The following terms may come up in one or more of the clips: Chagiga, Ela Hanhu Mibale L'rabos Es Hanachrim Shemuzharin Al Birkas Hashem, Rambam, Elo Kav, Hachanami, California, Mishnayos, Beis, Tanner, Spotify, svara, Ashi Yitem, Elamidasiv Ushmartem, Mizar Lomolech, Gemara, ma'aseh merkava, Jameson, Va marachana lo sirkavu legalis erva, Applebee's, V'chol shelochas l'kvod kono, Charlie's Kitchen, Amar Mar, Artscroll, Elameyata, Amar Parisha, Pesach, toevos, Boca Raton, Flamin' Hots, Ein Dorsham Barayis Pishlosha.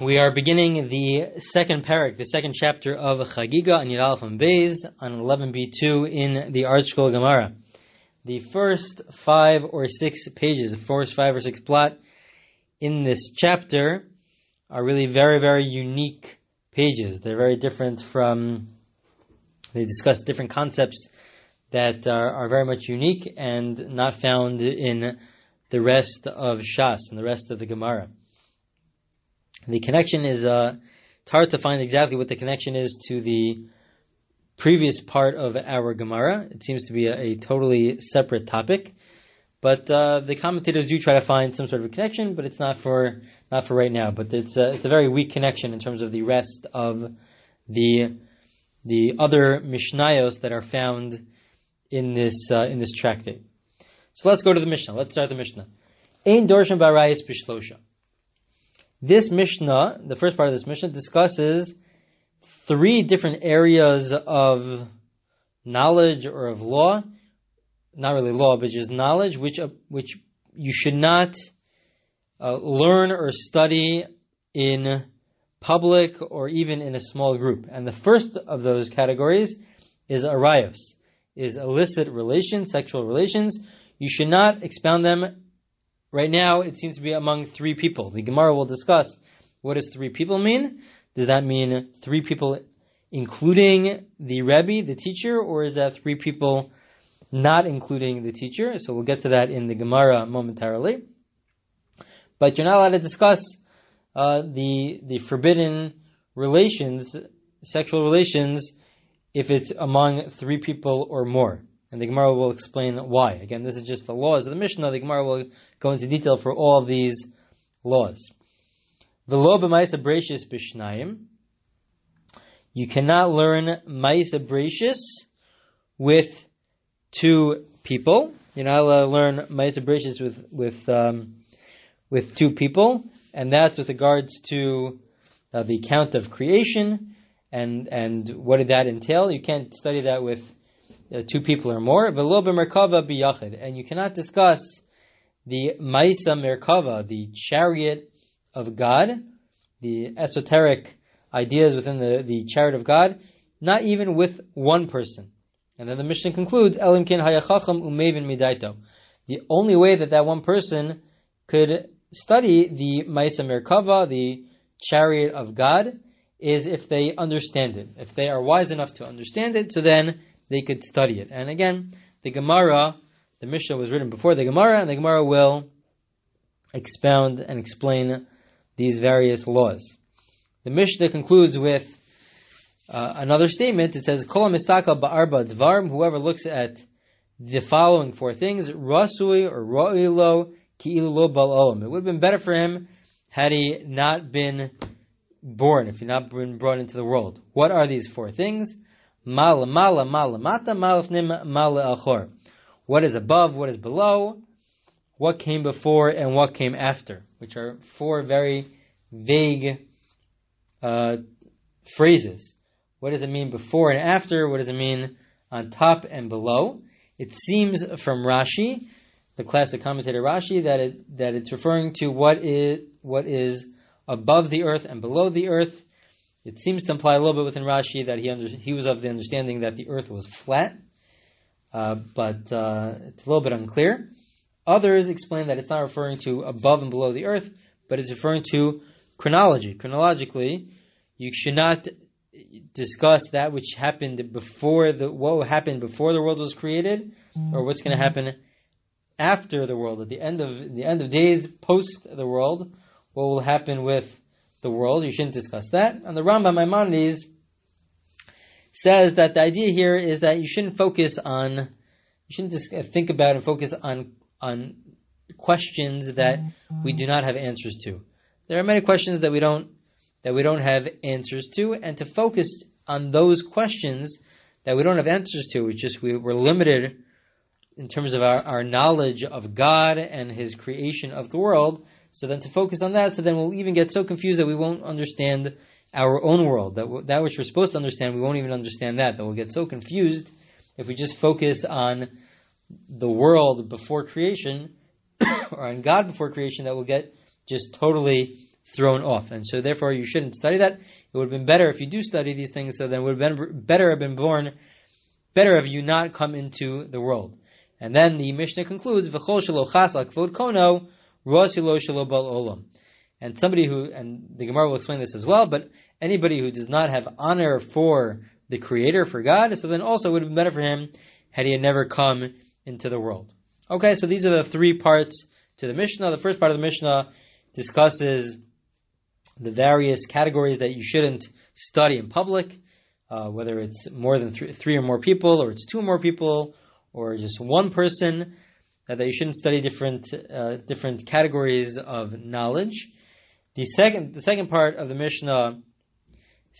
We are beginning the second Perek, the second chapter of Chagiga on Yud Aleph and Beis on 11b2 in the Artscroll Gemara. The first 5 or 6 pages, the first 5 or 6 plot in this chapter are really very, very unique pages. They're very different from, they discuss different concepts that are very much unique and not found in the rest of Shas and the rest of the Gemara. The connection is, it's hard to find exactly what the connection is to the previous part of our Gemara. It seems to be a totally separate topic, but the commentators do try to find some sort of a connection, but it's not for right now. But it's a very weak connection in terms of the rest of the other Mishnayos that are found in this tractate. So let's go to the Mishnah. Let's start the Mishnah. Ein Dorsham Barayis Pishlosha. This Mishnah, the first part of this Mishnah, discusses 3 different areas of knowledge or of law, not really law, but just knowledge, which you should not learn or study in public or even in a small group. And the first of those categories is arayos, is illicit relations, sexual relations. You should not expound them. Right now, it seems to be among 3 people. The Gemara will discuss, what does 3 people mean? Does that mean 3 people including the Rebbe, the teacher, or is that 3 people not including the teacher? So we'll get to that in the Gemara momentarily. But you're not allowed to discuss the forbidden relations, sexual relations, if it's among 3 people or more. And the Gemara will explain why. Again, this is just the laws of the Mishnah. The Gemara will go into detail for all of these laws. Velobamerkava biyachid b'shnayim. You cannot learn ma'aseh bereishit with 2 people. You're not allowed to learn ma'aseh bereishit with 2 people, and that's with regards to the count of creation and what did that entail. You can't study that with 2 people or more. Velobamerkava biyachid, and you cannot discuss the ma'aseh merkava, the chariot of God, the esoteric ideas within the chariot of God, not even with 1 person. And then the Mishnah concludes, Elimkin hayachacham umevin midaito. The only way that 1 person could study the ma'aseh merkava, the chariot of God, is if they understand it. If they are wise enough to understand it, so then they could study it. And again, the Gemara, the Mishnah was written before the Gemara, and the Gemara will expound and explain these various laws. The Mishnah concludes with another statement. It says, Kol mistaka ba'arba dvar, whoever looks at the following 4 things, rasui or ra'ilo ki'ilu lo bal'olam. It would have been better for him had he not been born, if he had not been brought into the world. What are these 4 things? Mala, mala, mala, mata, malafnim, mala achor. What is above, what is below, what came before, and what came after, which are 4 very vague phrases. What does it mean before and after? What does it mean on top and below? It seems from Rashi, the classic commentator Rashi, that it's referring to what is above the earth and below the earth. It seems to imply a little bit within Rashi that he was of the understanding that the earth was flat, but it's a little bit unclear. Others explain that it's not referring to above and below the earth, but it's referring to chronology. Chronologically, you should not discuss that which happened before the world was created, or what's going to happen after the world, at the end of days, post the world, what will happen with the world. You shouldn't discuss that. And the Rambam Maimonides says that the idea here is that you shouldn't think about and focus on questions that we do not have answers to. There are many questions that we don't have answers to, and to focus on those questions that we don't have answers to, it's just we're limited in terms of our knowledge of God and His creation of the world. So then to focus on that, so then we'll even get so confused that we won't understand our own world. That which we're supposed to understand, we won't even understand that. That we'll get so confused if we just focus on the world before creation, or on God before creation, that we'll get just totally thrown off. And so therefore you shouldn't study that. It would have been better if you do study these things, so then it would have been better if you not come into the world. And then the Mishnah concludes, V'chol shelochas l'kvod kono, ro'asilo shelo bal olam. And somebody who, and the Gemara will explain this as well, but anybody who does not have honor for the Creator, for God, so then also it would have been better for him had he had never come into the world. Okay, so these are the three parts to the Mishnah. The first part of the Mishnah discusses the various categories that you shouldn't study in public, whether it's more than three or more people, or it's two or more people, or just one person, that you shouldn't study different categories of knowledge. The second part of the Mishnah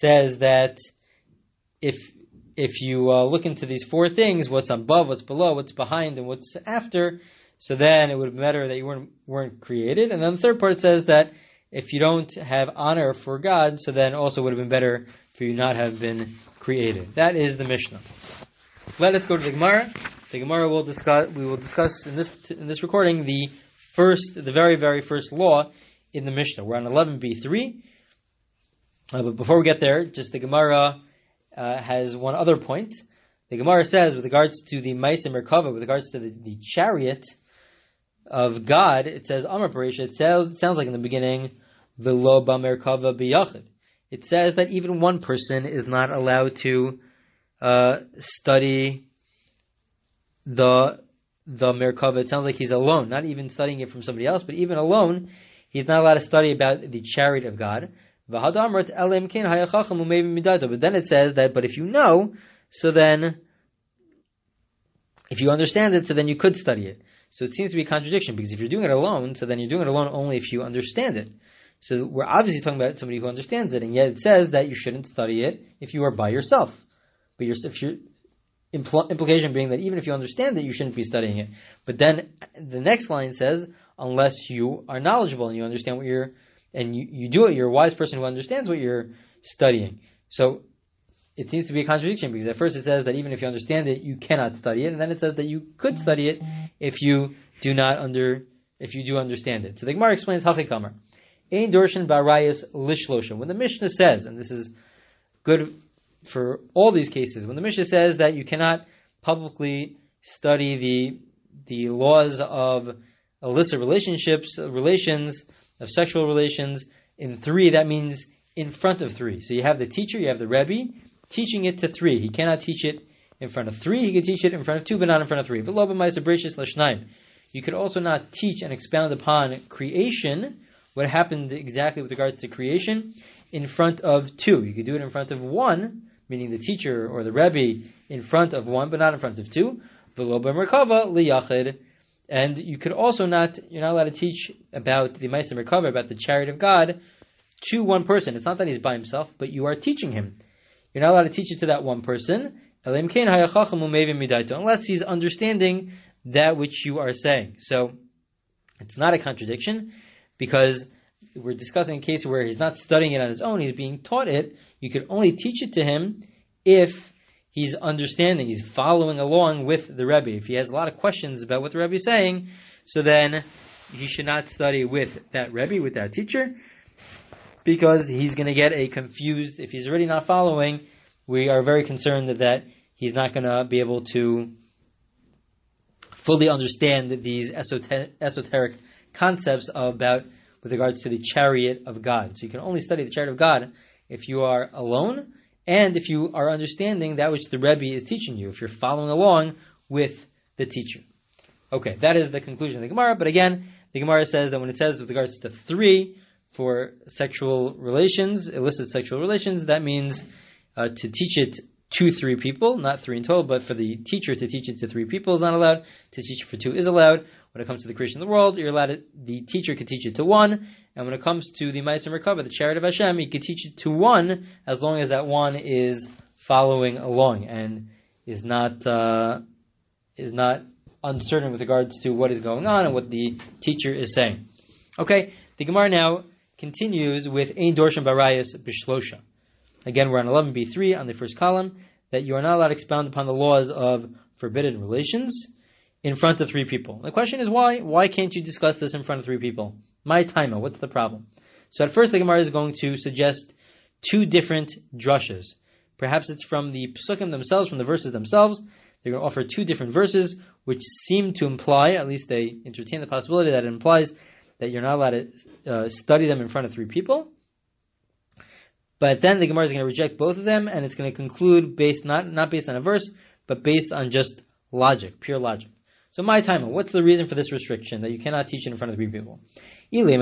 says that if you look into these four things, what's above, what's below, what's behind, and what's after, so then it would matter that you weren't created. And then the third part says that if you don't have honor for God, so then also would have been better for you not have been created. That is the Mishnah. Let us go to the Gemara. The Gemara will discuss. We will discuss in this recording the very very first law in the Mishnah. We're on 11b3. But before we get there, just the Gemara has one other point. The Gemara says, with regards to the ma'aseh merkava, with regards to the chariot of God, it says, Amar Parisha, it sounds like in the beginning, velobamerkava biyachid. It says that even one person is not allowed to study the merkava. It sounds like he's alone, not even studying it from somebody else, but even alone, he's not allowed to study about the chariot of God. But then it says that, but if you know, so then, if you understand it, so then you could study it. So it seems to be a contradiction, because if you're doing it alone, so then you're doing it alone only if you understand it. So we're obviously talking about somebody who understands it, and yet it says that you shouldn't study it if you are by yourself. But implication being that even if you understand it, you shouldn't be studying it. But then the next line says, unless you are knowledgeable and you understand what you're, and you do it, you're a wise person who understands what you're studying. So it seems to be a contradiction, because at first it says that even if you understand it, you cannot study it, and then it says that you could study it if you do understand it. So the Gemara explains Hafei Kamar, Ein Dorsham Barayis Pishlosha. When the Mishnah says, and this is good for all these cases, when the Mishnah says that you cannot publicly study the laws of illicit relations of sexual relations in three, that means in front of three. So you have the teacher, you have the Rebbe, teaching it to three. He cannot teach it in front of three. He can teach it in front of two, but not in front of three. You could also not teach and expound upon creation, what happened exactly with regards to creation, in front of two. You could do it in front of one, meaning the teacher or the Rebbe, in front of one, but not in front of two. And you could also you're not allowed to teach about the ma'aseh merkava, about the chariot of God, to one person. It's not that he's by himself, but you are teaching him. You're not allowed to teach it to that one person, unless he's understanding that which you are saying. So it's not a contradiction, because we're discussing a case where he's not studying it on his own, he's being taught it. You could only teach it to him if he's understanding, he's following along with the Rebbe. If he has a lot of questions about what the Rebbe is saying, so then he should not study with that Rebbe, with that teacher, because he's going to get confused. If he's already not following, we are very concerned that he's not going to be able to fully understand these esoteric concepts with regards to the chariot of God. So you can only study the chariot of God if you are alone, and if you are understanding that which the Rebbe is teaching you, if you're following along with the teacher. Okay, that is the conclusion of the Gemara. But again, the Gemara says that when it says with regards to three for illicit sexual relations, that means to teach it to three people, not three in total, but for the teacher to teach it to three people is not allowed. To teach it for two is allowed. When it comes to the creation of the world, the teacher could teach it to one, and when it comes to the ma'aseh merkava, the chariot of Hashem, he could teach it to one, as long as that one is following along and is not uncertain with regards to what is going on and what the teacher is saying. Okay, the Gemara now continues with Ein Dorsham Barayis Pishlosha. Again, we're on 11b3 on the first column, that you are not allowed to expound upon the laws of forbidden relations in front of three people. The question is why? Why can't you discuss this in front of three people? My timer, what's the problem? So at first the Gemara is going to suggest two different drushes. Perhaps it's from the psukim themselves, from the verses themselves. They're going to offer two different verses, which seem to imply, at least they entertain the possibility that it implies that you're not allowed to study them in front of three people. But then the Gemara is going to reject both of them, and it's going to conclude based not based on a verse, but based on just logic, pure logic. So my time, what's the reason for this restriction that you cannot teach it in front of three people? Maybe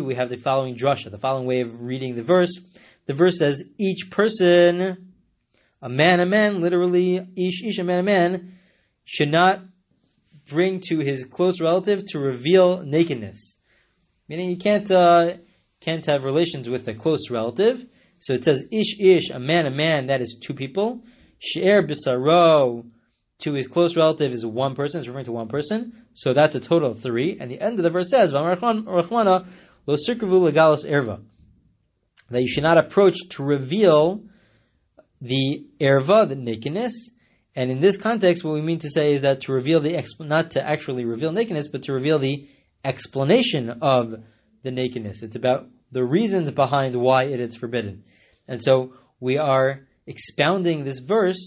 we have the following drasha, the following way of reading the verse. The verse says, each person, a man, literally, ish ish, a man, should not bring to his close relative to reveal nakedness. Meaning you can't have relations with a close relative. So it says, ish ish, a man, that is two people. She'er bisaro, to his close relative is one person, it's referring to one person. So that's a total of three. And the end of the verse says, Va marachana lo sirkavu legalis erva, that you should not approach to reveal the erva, the nakedness. And in this context, what we mean to say is that to reveal not to actually reveal nakedness, but to reveal the explanation of the nakedness. It's about the reasons behind why it is forbidden. And so we are expounding this verse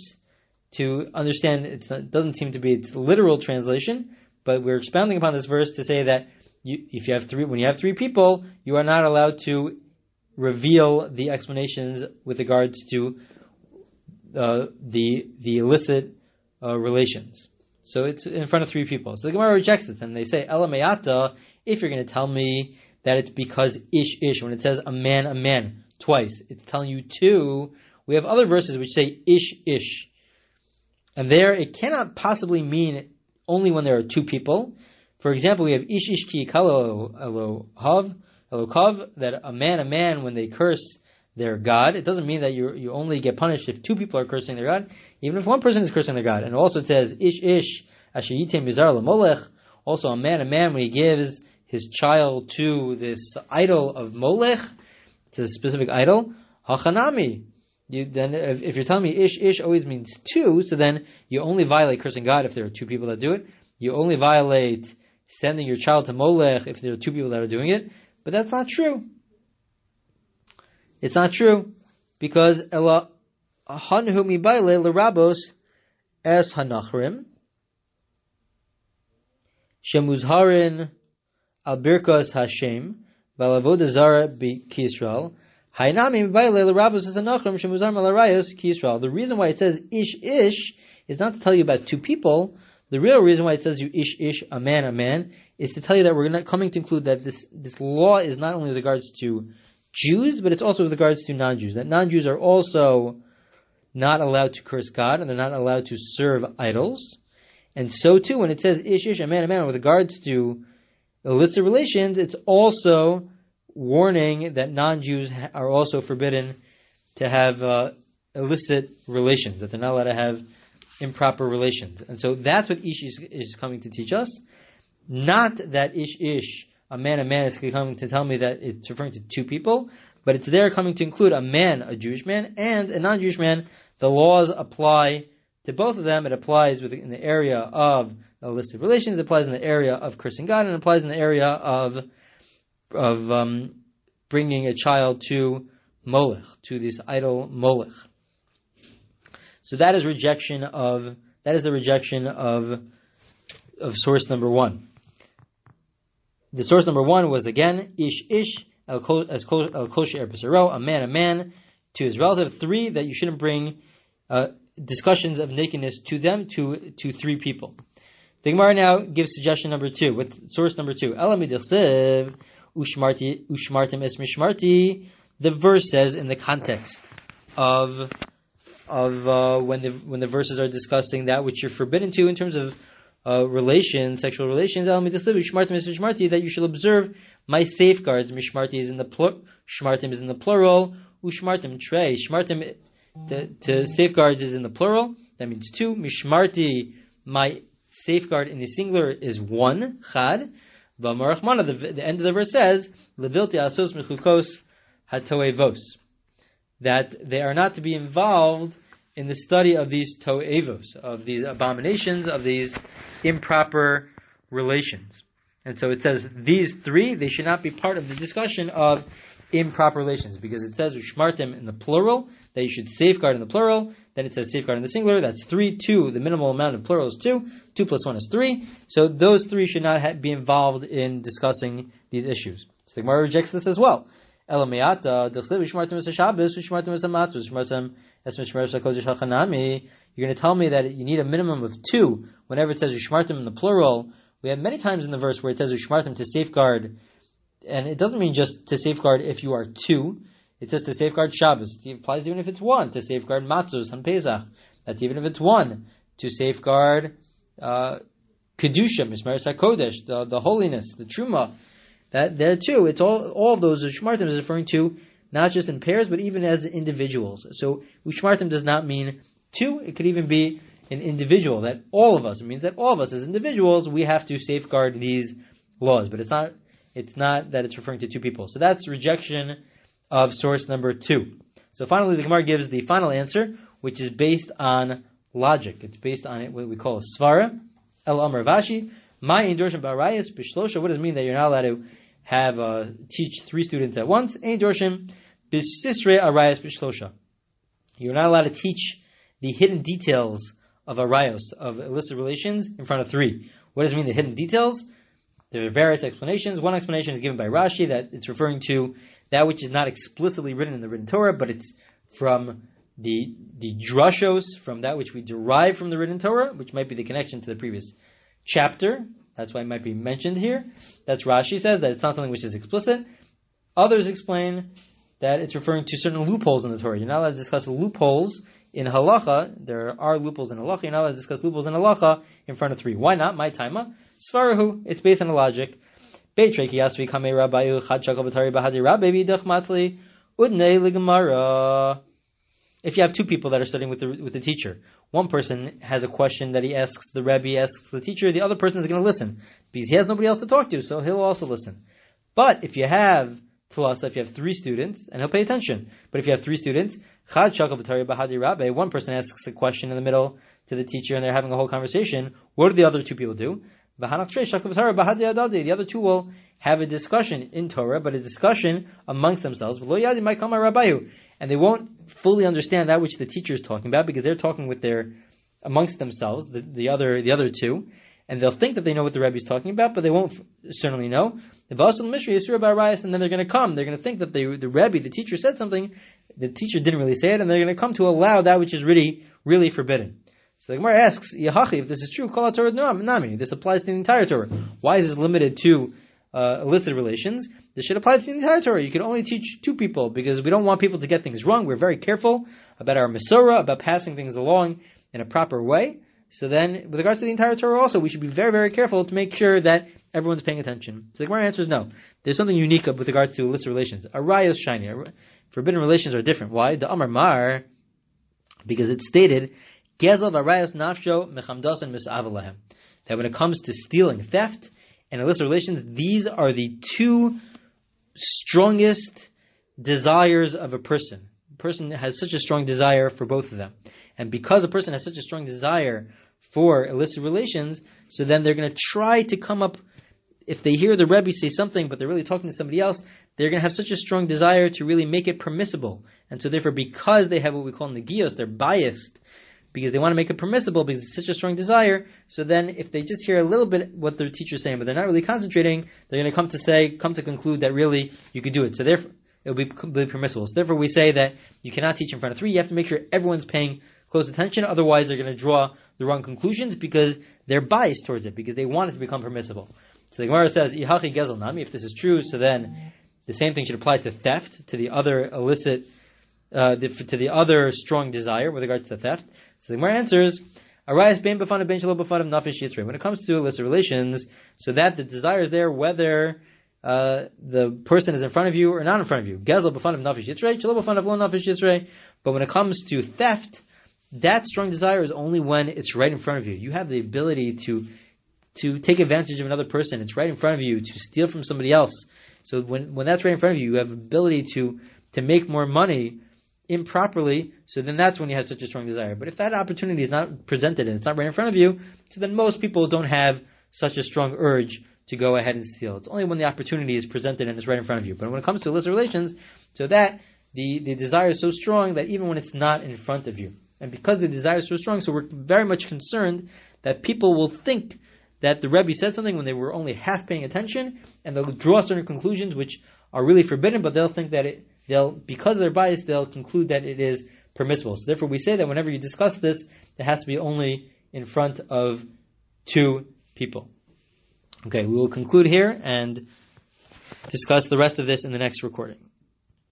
to understand, it doesn't seem to be its literal translation, but we're expounding upon this verse to say that when you have three people, you are not allowed to reveal the explanations with regards to the illicit relations. So it's in front of three people. So the Gemara rejects it, and they say, Elameyata, if you're going to tell me that it's because ish ish, when it says a man, twice, it's telling you two. We have other verses which say ish ish. And there, it cannot possibly mean only when there are two people. For example, we have ish ish ki kalo Elo Hav, Elo Kav, that a man, when they curse their God, it doesn't mean that you only get punished if two people are cursing their God, even if one person is cursing their God. And also it says, ish ish, Ashi Yitem Mizar Lomolech, also a man, when he gives his child to this idol of Molech, to a specific idol, Hachanami. Then, if you're telling me ish ish always means two, so then you only violate cursing God if there are two people that do it. You only violate sending your child to Molech if there are two people that are doing it. But that's not true. It's not true, because Ela Hanhu Mibale L'rabos Es Hanachrim Shemuzharin Al Birkas Hashem Kisrael. The reason why it says ish ish is not to tell you about two people. The real reason why it says you ish ish, a man, is to tell you that we're not coming to include that this law is not only with regards to Jews, but it's also with regards to non-Jews. That non-Jews are also not allowed to curse God, and they're not allowed to serve idols. And so too, when it says ish ish, a man, with regards to illicit relations, it's also warning that non-Jews are also forbidden to have illicit relations, that they're not allowed to have improper relations. And so that's what ish ish is coming to teach us. Not that ish ish, a man, is coming to tell me that it's referring to two people, but it's there coming to include a man, a Jewish man, and a non-Jewish man. The laws apply to both of them. It applies in the area of illicit relations, it applies in the area of cursing God, and it applies in the area of bringing a child to Molech, to this idol Molech. So that is the rejection of source number one. The source number one was again ish ish el kol she'er bisaro, a man, to his relative. Three, that you shouldn't bring discussions of nakedness to them, to three people. The Gemara now gives suggestion number two, with source number two, Elamidasiv Ushmartem es mishmarti. The verse says in the context of when the verses are discussing that which you're forbidden to in terms of relations, sexual relations, Ushmartem es mishmarti, that you shall observe my safeguards. Mishmarti is in the plural, Shmartim is in the plural, Ushmartem trei. Shmartim, to safeguards, is in the plural, that means two. Mishmarti, my safeguard, in the singular is one, chad. Va marachana, the end of the verse says, levilti asos mechukos hatoevos, that they are not to be involved in the study of these toevos, of these abominations, of these improper relations. And so it says these three, they should not be part of the discussion of improper relations, because it says Ushmartem in the plural, that you should safeguard in the plural. Then it says safeguard in the singular. That's 3, 2. The minimal amount of plural is 2. 2 plus 1 is 3. So those three should not be involved in discussing these issues. So the Gemara rejects this as well. Elameyata, Ushmartem es Shabbos, Ushmartem es Matzos, Ushmartem es Mishmeres HaKodesh Hachanami. You're going to tell me that you need a minimum of 2 whenever it says Ushmartem in the plural. We have many times in the verse where it says Ushmartem to safeguard, and it doesn't mean just to safeguard if you are 2. It says to safeguard Shabbos. It applies even if it's 1. To safeguard Matzos on Pesach. That's even if it's 1. To safeguard Kedusha, Mishmeres HaKodesh, the holiness, the Truma. That there too, it's all of those Ushmartem is referring to, not just in pairs, but even as individuals. So Ushmartem does not mean 2. It could even be an individual. That all of us, it means that all of us as individuals, we have to safeguard these laws. But it's not that it's referring to 2 people. So that's rejection of source number 2. So finally, the Gemara gives the final answer, which is based on logic. It's based on what we call a svara. El Amar Vashi, Ein Dorsham Barayis Pishlosha. What does it mean that you're not allowed to have teach 3 students at once? Ein Dorsham Arayos Pishlosha. You're not allowed to teach the hidden details of arayos, of illicit relations, in front of 3. What does it mean, the hidden details? There are various explanations. One explanation is given by Rashi, that it's referring to that which is not explicitly written in the written Torah, but it's from the drushos, from that which we derive from the written Torah, which might be the connection to the previous chapter. That's why it might be mentioned here. That's Rashi says, that it's not something which is explicit. Others explain that it's referring to certain loopholes in the Torah. You're not allowed to discuss loopholes in halacha. There are loopholes in halacha. You're not allowed to discuss loopholes in halacha in front of 3. Why not? My taima. Svarahu, it's based on the logic. If you have 2 people that are studying with the teacher, one person has a question that he asks the Rebbe, asks the teacher, the other person is going to listen, because he has nobody else to talk to, so he'll also listen. But if you have 3 students, and he'll pay attention. But if you have 3 students, one person asks a question in the middle to the teacher, and they're having a whole conversation, what do the other 2 people do? The other 2 will have a discussion in Torah, but a discussion amongst themselves. And they won't fully understand that which the teacher is talking about, because they're talking with amongst themselves, the other 2, and they'll think that they know what the Rebbe is talking about, but they won't certainly know. And then they're going to think that the Rebbe, the teacher, said something, the teacher didn't really say it, and they're going to come to allow that which is really, really forbidden. So the Gemara asks, if this is true, this applies to the entire Torah. Why is this limited to illicit relations? This should apply to the entire Torah. You can only teach 2 people, because we don't want people to get things wrong. We're very careful about our Mesorah, about passing things along in a proper way. So then, with regards to the entire Torah also, we should be very, very careful to make sure that everyone's paying attention. So the Gemara answers no. There's something unique with regards to illicit relations. Arayos shiny. Forbidden relations are different. Why? The Amar Mar, because it's stated, that when it comes to stealing, theft, and illicit relations, these are the 2 strongest desires of a person. A person has such a strong desire for both of them. And because a person has such a strong desire for illicit relations, so then they're going to try to come up, if they hear the Rebbe say something, but they're really talking to somebody else, they're going to have such a strong desire to really make it permissible. And so therefore, because they have what we call negios, they're biased, because they want to make it permissible, because it's such a strong desire, so then if they just hear a little bit what their teacher's saying, but they're not really concentrating, they're going to come to conclude that really you could do it. So therefore, it will be permissible. So therefore, we say that you cannot teach in front of 3. You have to make sure everyone's paying close attention, otherwise they're going to draw the wrong conclusions, because they're biased towards it, because they want it to become permissible. So the Gemara says, if this is true, so then the same thing should apply to theft, to the other illicit, to the other strong desire with regards to theft. So the Gemara answers, when it comes to illicit relations, so that the desire is there whether the person is in front of you or not in front of you. But when it comes to theft, that strong desire is only when it's right in front of you. You have the ability to take advantage of another person. It's right in front of you to steal from somebody else. So when that's right in front of you, you have the ability to make more money improperly, so then that's when you have such a strong desire. But if that opportunity is not presented and it's not right in front of you, so then most people don't have such a strong urge to go ahead and steal. It's only when the opportunity is presented and it's right in front of you. But when it comes to illicit relations, so that the desire is so strong that even when it's not in front of you. And because the desire is so strong, so we're very much concerned that people will think that the Rebbe said something when they were only half paying attention, and they'll draw certain conclusions which are really forbidden, but they'll think that because of their bias, they'll conclude that it is permissible. So therefore we say that whenever you discuss this, it has to be only in front of two people. Okay, we will conclude here and discuss the rest of this in the next recording.